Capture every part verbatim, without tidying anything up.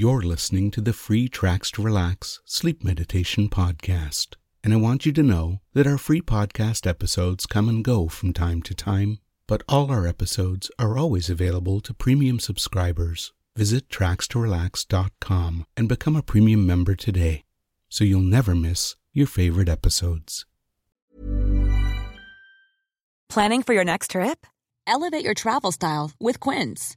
You're listening to the free Tracks to Relax Sleep Meditation Podcast, and I want you to know that our free podcast episodes come and go from time to time, but all our episodes are always available to premium subscribers. Visit tracks to relax dot com and become a premium member today, so you'll never miss your favorite episodes. Planning for your next trip? Elevate your travel style with Quince.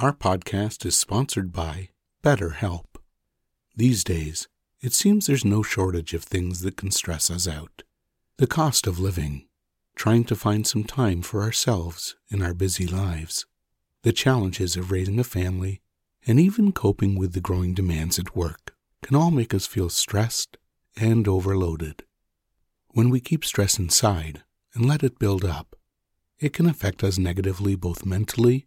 Our podcast is sponsored by BetterHelp. These days, it seems there's no shortage of things that can stress us out. The cost of living, trying to find some time for ourselves in our busy lives, the challenges of raising a family, and even coping with the growing demands at work can all make us feel stressed and overloaded. When we keep stress inside and let it build up, it can affect us negatively both mentally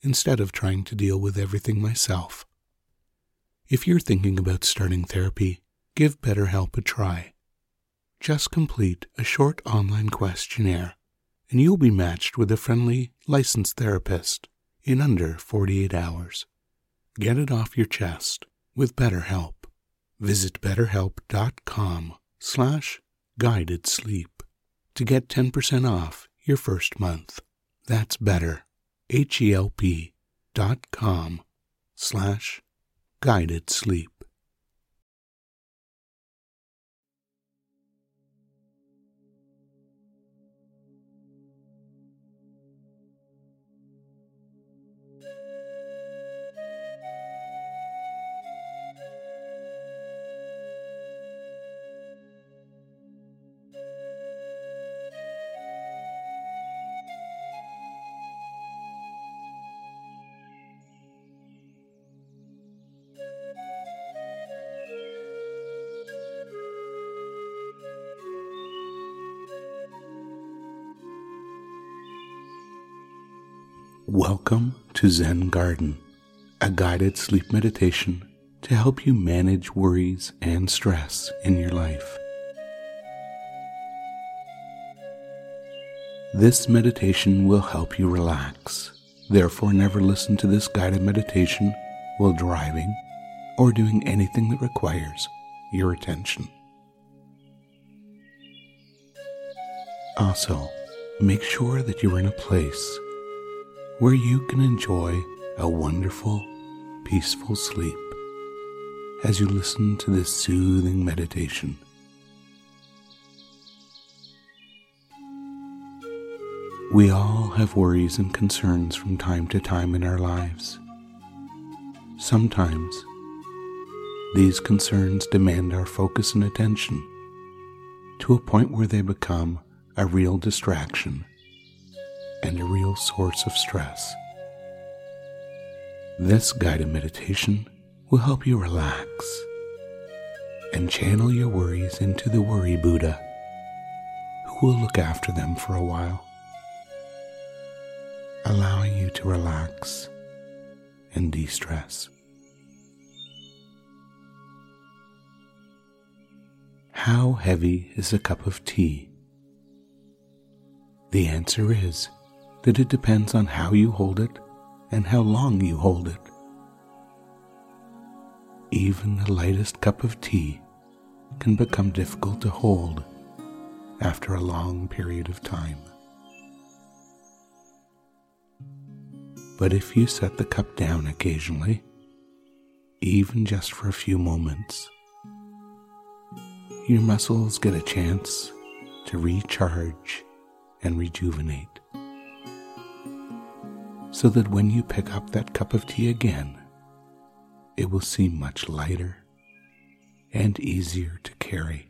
instead of trying to deal with everything myself. If you're thinking about starting therapy, give BetterHelp a try. Just complete a short online questionnaire, and you'll be matched with a friendly, licensed therapist in under forty-eight hours. Get it off your chest with BetterHelp. Visit BetterHelp.com slash guided sleep to get ten percent off your first month. That's better. H-E-L-P dot com slash guided sleep. Welcome to Zen Garden, a guided sleep meditation to help you manage worries and stress in your life. This meditation will help you relax. Therefore, never listen to this guided meditation while driving or doing anything that requires your attention. Also, make sure that you are in a place where you can enjoy a wonderful, peaceful sleep as you listen to this soothing meditation. We all have worries and concerns from time to time in our lives. Sometimes, these concerns demand our focus and attention to a point where they become a real distraction and a real source of stress. This guided meditation will help you relax and channel your worries into the Worry Buddha, who will look after them for a while, allowing you to relax and de-stress. How heavy is a cup of tea? The answer is that it depends on how you hold it and how long you hold it. Even the lightest cup of tea can become difficult to hold after a long period of time. But if you set the cup down occasionally even just for a few moments. Your muscles get a chance to recharge and rejuvenate, so that when you pick up that cup of tea again, it will seem much lighter and easier to carry.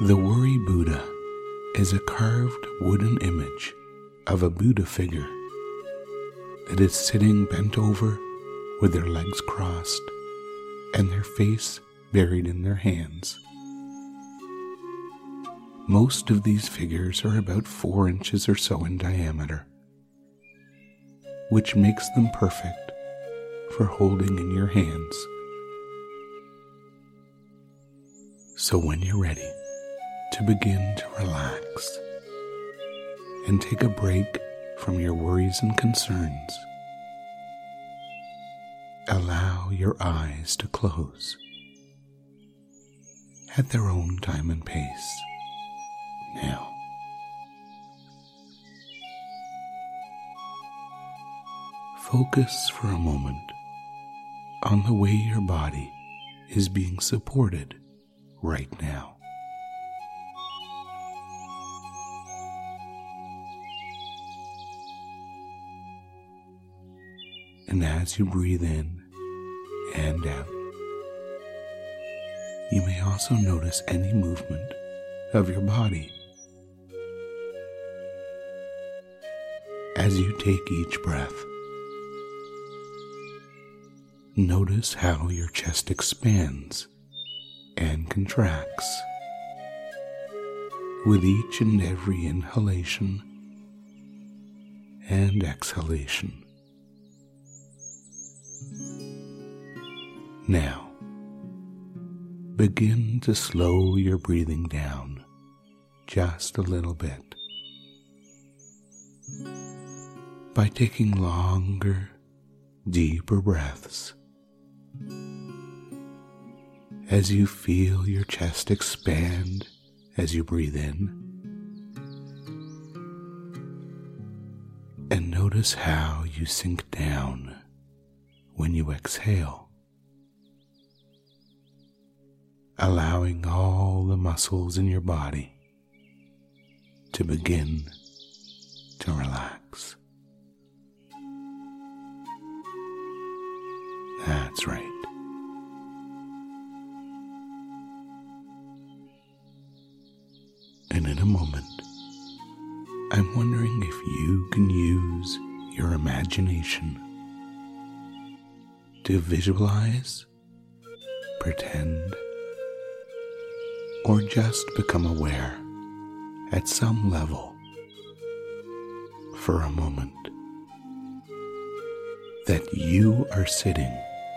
The Worry Buddha is a carved wooden image of a Buddha figure that is sitting bent over with their legs crossed and their face buried in their hands. Most of these figures are about four inches or so in diameter, which makes them perfect for holding in your hands. So when you're ready to begin to relax and take a break from your worries and concerns, allow your eyes to close at their own time and pace now. Focus for a moment on the way your body is being supported right now. And as you breathe in and out, you may also notice any movement of your body as you take each breath. Notice how your chest expands and contracts with each and every inhalation and exhalation. Now, begin to slow your breathing down just a little bit by taking longer, deeper breaths as you feel your chest expand as you breathe in, and notice how you sink down when you exhale, allowing all the muscles in your body to begin to relax. That's right. And in a moment, I'm wondering if you can use your imagination to visualize, pretend, or just become aware at some level for a moment that you are sitting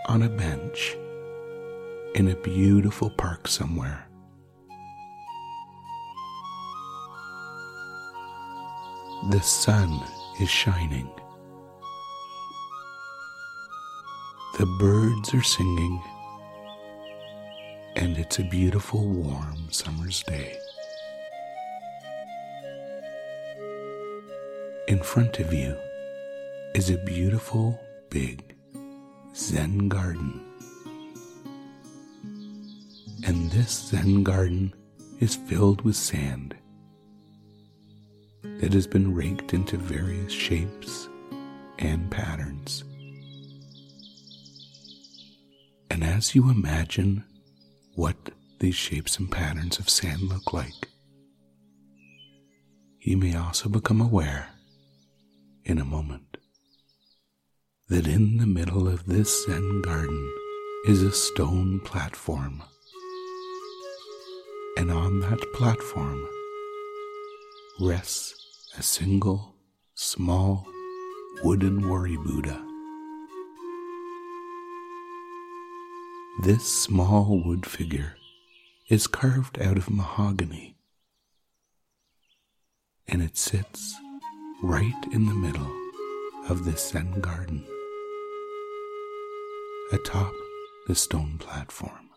on a bench in a beautiful park somewhere. The sun is shining. The birds are singing, and it's a beautiful, warm summer's day. In front of you is a beautiful, big Zen garden. And this Zen garden is filled with sand that has been raked into various shapes and patterns. And as you imagine what these shapes and patterns of sand look like, you may also become aware in a moment that in the middle of this Zen garden is a stone platform, and on that platform rests a single, small, wooden Worry Buddha. This small wood figure is carved out of mahogany, and it sits right in the middle of the Zen garden, atop the stone platform.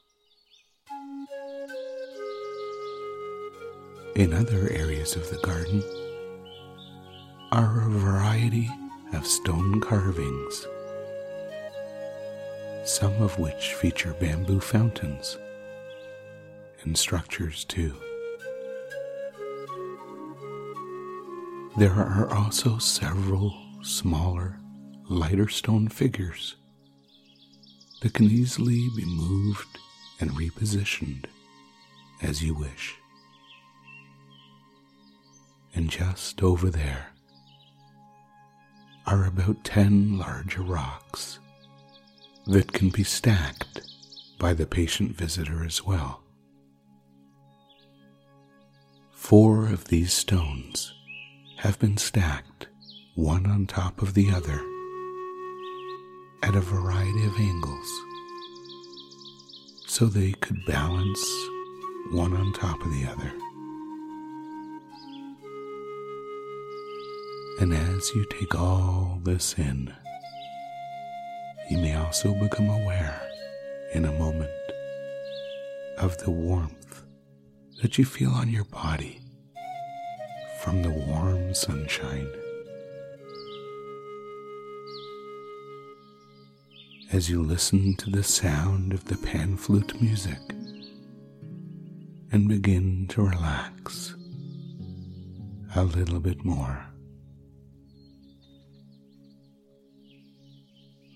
In other areas of the garden are a variety of stone carvings, some of which feature bamboo fountains and structures too. There are also several smaller, lighter stone figures that can easily be moved and repositioned as you wish. And just over there are about ten larger rocks that can be stacked by the patient visitor as well. Four of these stones have been stacked one on top of the other at a variety of angles, so they could balance one on top of the other. And as you take all this in, you may also become aware in a moment of the warmth that you feel on your body from the warm sunshine. As you listen to the sound of the pan flute music and begin to relax a little bit more.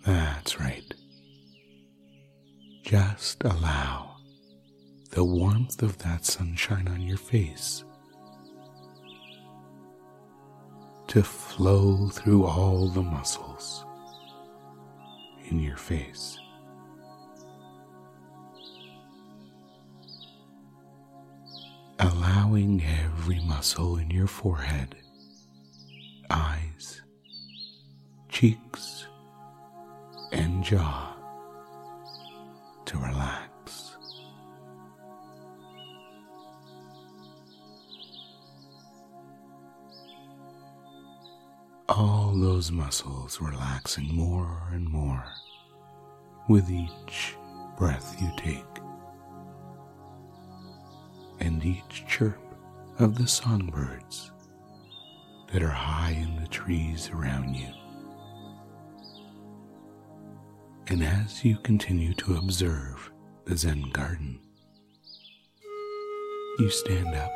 That's right. Just allow the warmth of that sunshine on your face to flow through all the muscles in your face. Allowing every muscle in your forehead, eyes, cheeks, and jaw to relax. All those muscles relaxing more and more with each breath you take, and each chirp of the songbirds that are high in the trees around you. And as you continue to observe the Zen Garden, you stand up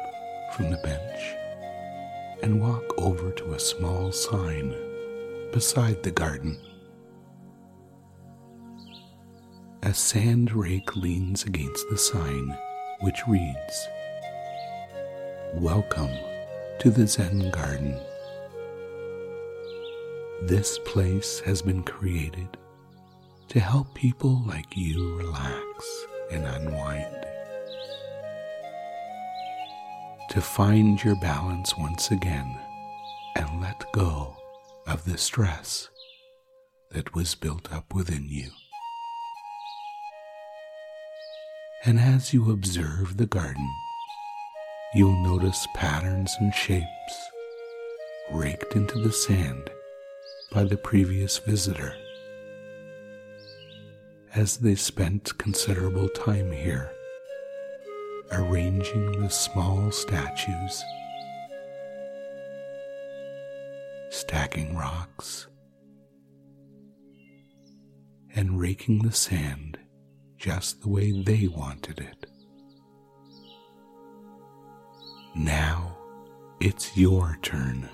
from the bench and walk over to a small sign beside the garden. A sand rake leans against the sign, which reads, "Welcome to the Zen Garden. This place has been created to help people like you relax and unwind. To find your balance once again and let go of the stress that was built up within you." And as you observe the garden, you'll notice patterns and shapes raked into the sand by the previous visitor, as they spent considerable time here, arranging the small statues, stacking rocks, and raking the sand just the way they wanted it. Now it's your turn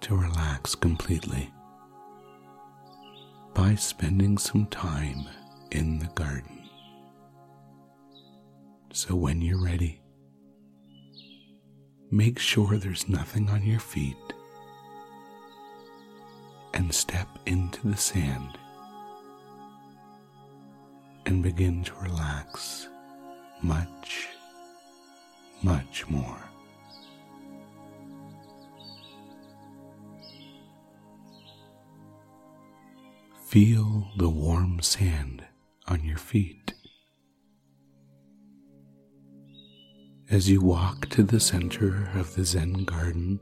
to relax completely by spending some time in the garden. So when you're ready, make sure there's nothing on your feet and step into the sand and begin to relax much, much more. Feel the warm sand on your feet. As you walk to the center of the Zen Garden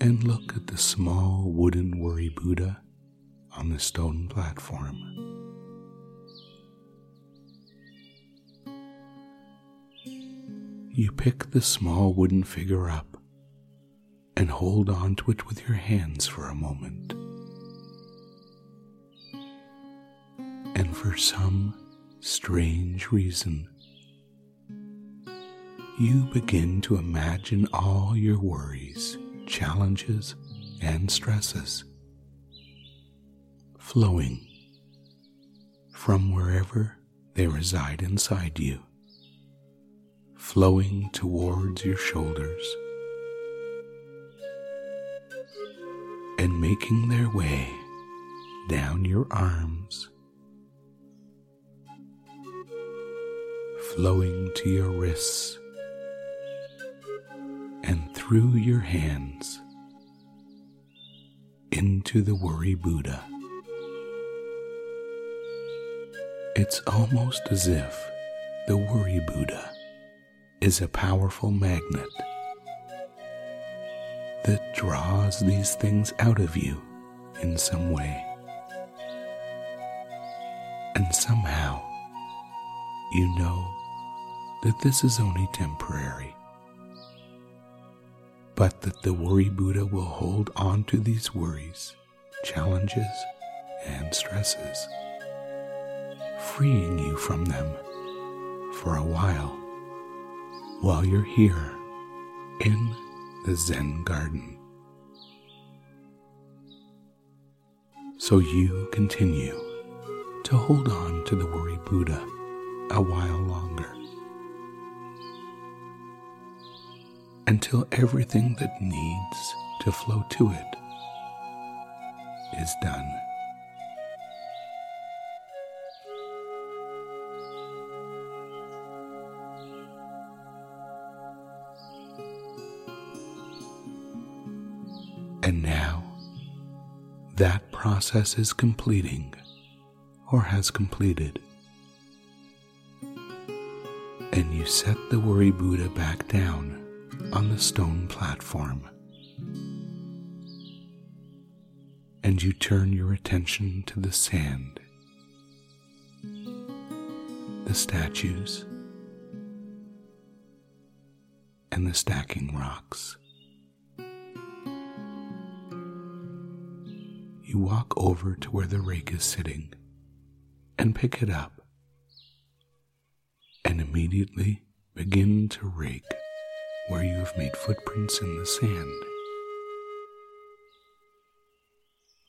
and look at the small wooden worry Buddha on the stone platform, you pick the small wooden figure up and hold on to it with your hands for a moment. And for some strange reason, you begin to imagine all your worries, challenges, and stresses flowing from wherever they reside inside you, flowing towards your shoulders and making their way down your arms, flowing to your wrists and through your hands into the Worry Buddha. It's almost as if the Worry Buddha is a powerful magnet that draws these things out of you in some way. And somehow, you know that this is only temporary, but that the Worry Buddha will hold on to these worries, challenges, and stresses, freeing you from them for a while, while you're here in the Zen Garden. So you continue to hold on to the Worry Buddha a while longer, until everything that needs to flow to it is done. And now, that process is completing, or has completed, and you set the Worry Buddha back down on the stone platform, and you turn your attention to the sand, the statues, and the stacking rocks. You walk over to where the rake is sitting and pick it up and immediately begin to rake where you have made footprints in the sand.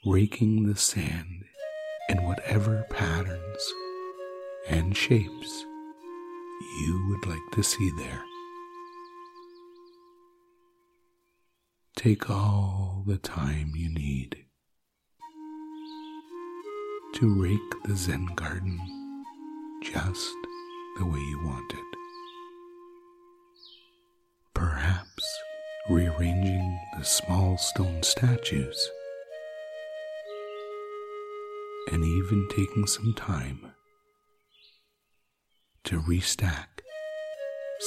Raking the sand in whatever patterns and shapes you would like to see there. Take all the time you need to rake the Zen Garden just the way you want it. Perhaps rearranging the small stone statues, and even taking some time to restack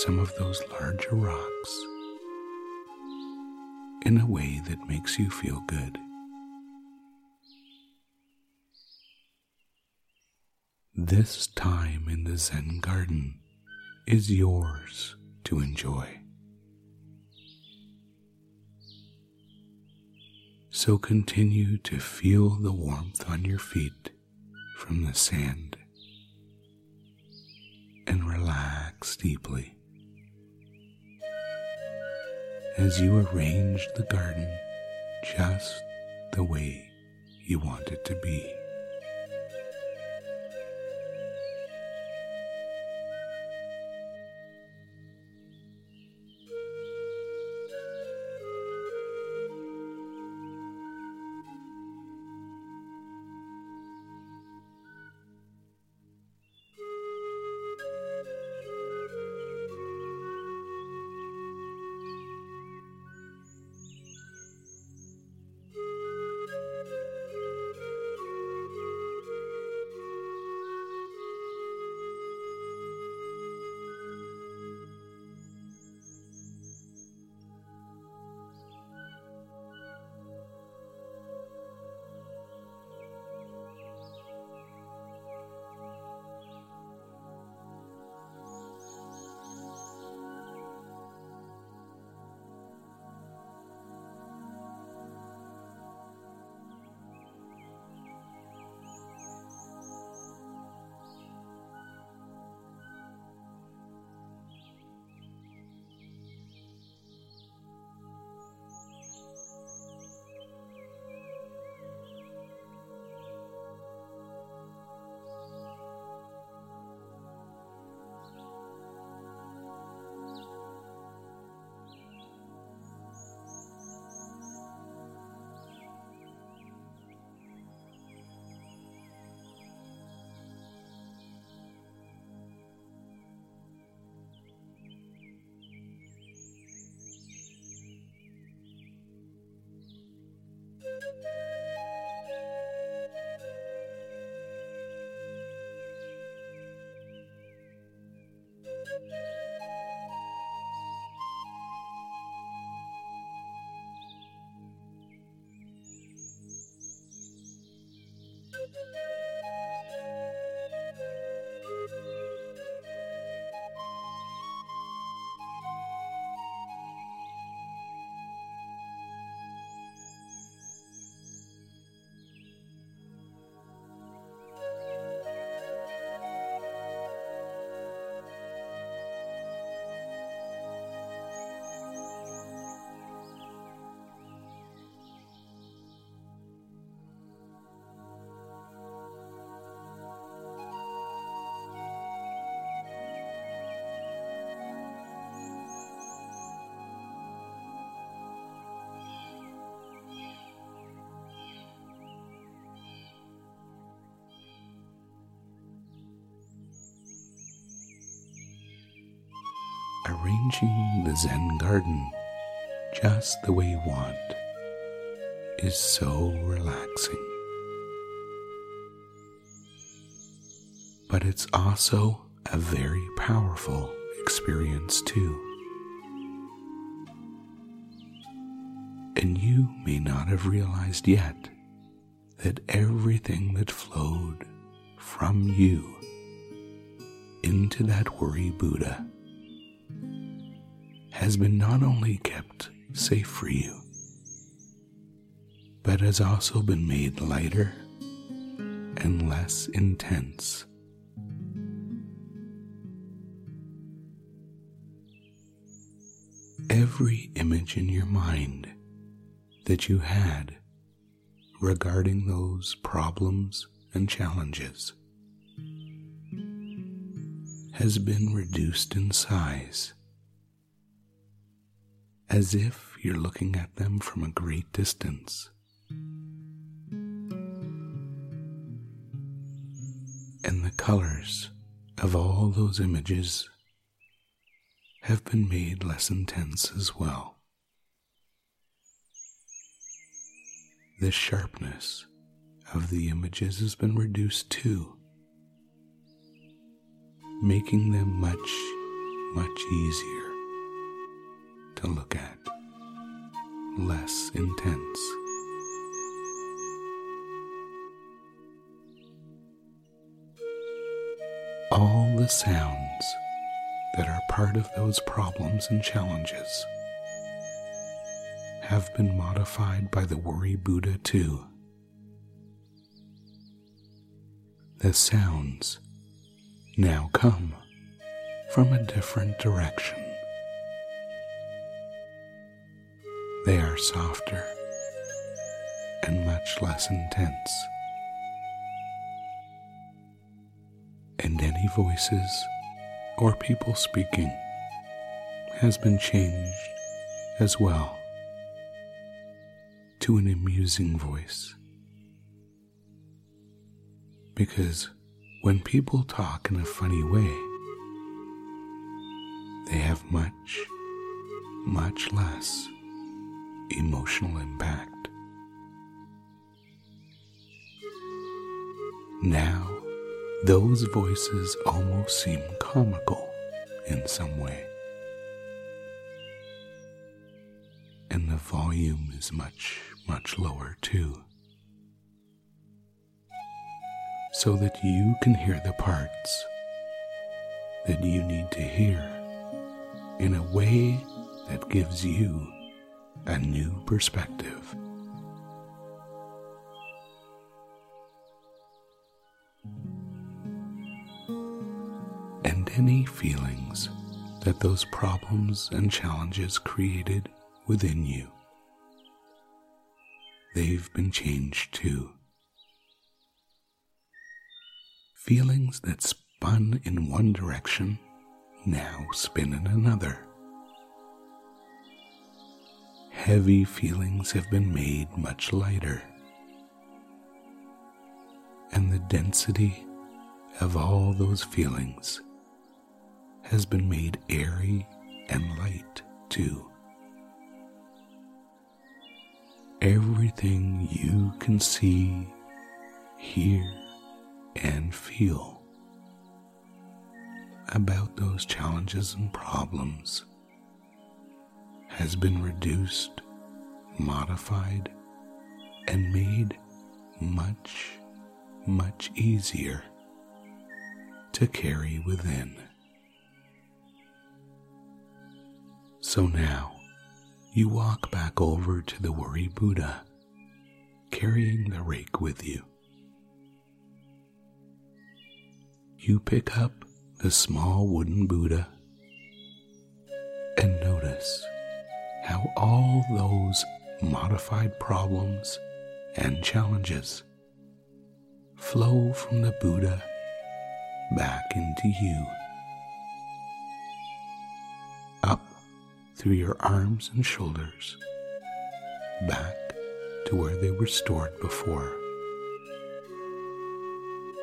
some of those larger rocks in a way that makes you feel good. This time in the Zen Garden is yours to enjoy. So continue to feel the warmth on your feet from the sand and relax deeply as you arrange the garden just the way you want it to be. arranging the Zen garden just the way you want is so relaxing. But it's also a very powerful experience too. And you may not have realized yet that everything that flowed from you into that worry Buddha has been not only kept safe for you, but has also been made lighter and less intense. Every image in your mind that you had regarding those problems and challenges has been reduced in size, as if you're looking at them from a great distance. And the colors of all those images have been made less intense as well. The sharpness of the images has been reduced too, making them much, much easier to look at, less intense. All the sounds that are part of those problems and challenges have been modified by the Worry Buddha too. The sounds now come from a different direction. They are softer and much less intense. And any voices or people speaking has been changed as well, to an amusing voice. Because when people talk in a funny way, they have much, much less emotional impact. Now, those voices almost seem comical in some way. And the volume is much, much lower too, so that you can hear the parts that you need to hear in a way that gives you a new perspective. And any feelings that those problems and challenges created within you, they've been changed too. Feelings that spun in one direction now spin in another. Heavy feelings have been made much lighter, and the density of all those feelings has been made airy and light too. Everything you can see, hear, and feel about those challenges and problems has been reduced, modified, and made much, much easier to carry within. So now, you walk back over to the Worry Buddha, carrying the rake with you. You pick up the small wooden Buddha and notice how all those modified problems and challenges flow from the Buddha back into you, through your arms and shoulders, back to where they were stored before,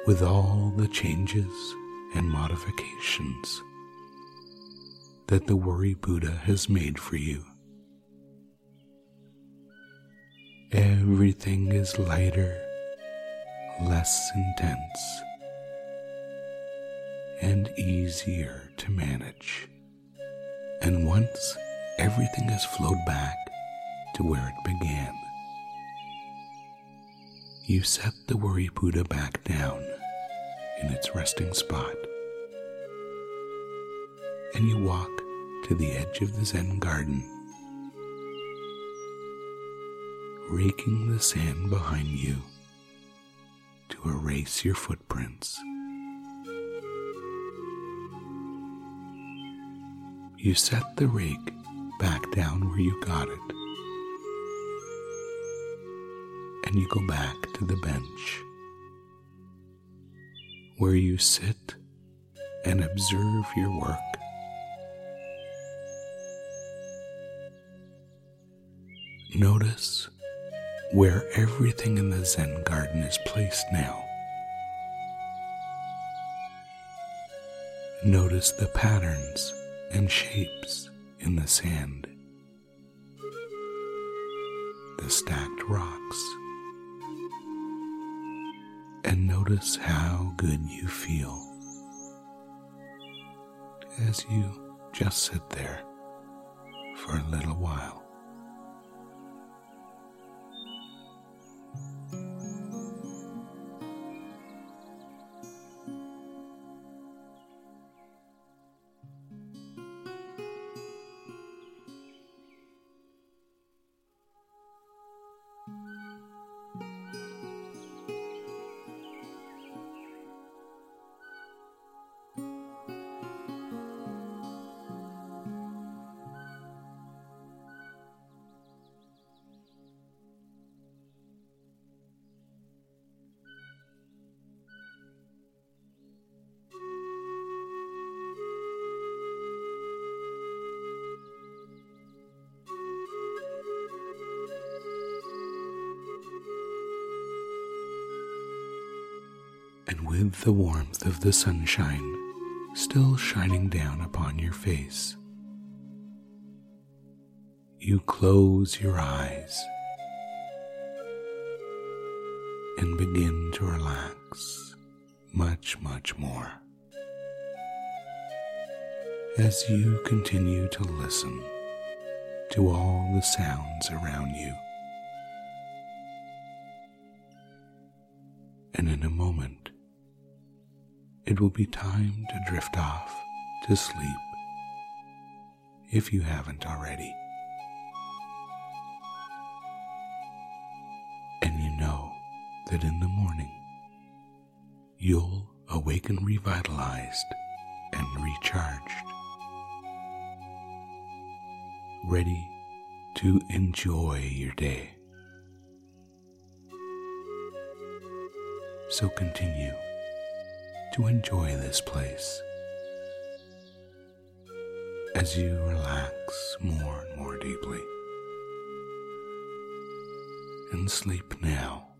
with all the changes and modifications that the Worry Buddha has made for you. Everything is lighter, less intense, and easier to manage. And once everything has flowed back to where it began, you set the Worry Buddha back down in its resting spot, and you walk to the edge of the Zen Garden, raking the sand behind you to erase your footprints. You set the rake back down where you got it, and you go back to the bench, where you sit and observe your work. Notice where everything in the Zen Garden is placed now. Notice the patterns and shapes in the sand, the stacked rocks, and notice how good you feel as you just sit there for a little while. And with the warmth of the sunshine still shining down upon your face, you close your eyes and begin to relax much, much more as you continue to listen to all the sounds around you. And in a moment, it will be time to drift off to sleep, if you haven't already. And you know that in the morning, you'll awaken revitalized and recharged, ready to enjoy your day. So continue to enjoy this place as you relax more and more deeply, and sleep now.